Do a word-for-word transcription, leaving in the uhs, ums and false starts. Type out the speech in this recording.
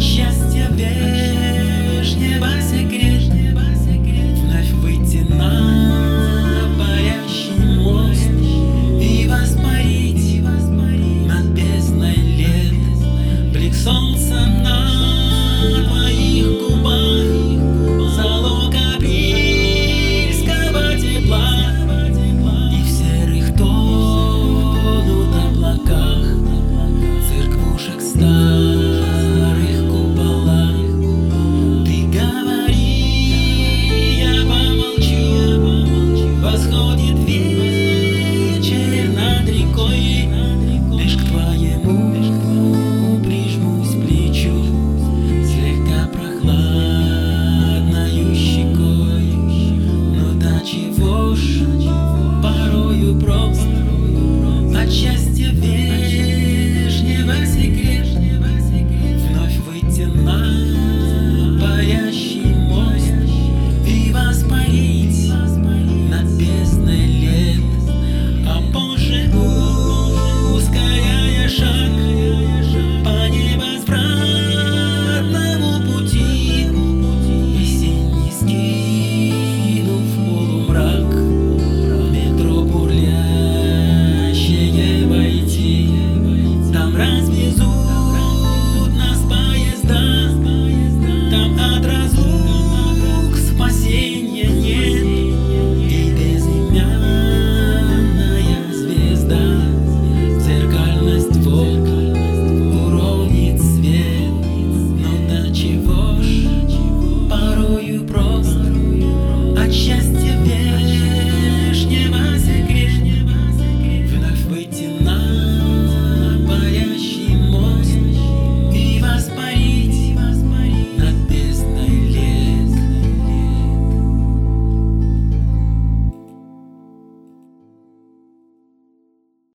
счастья.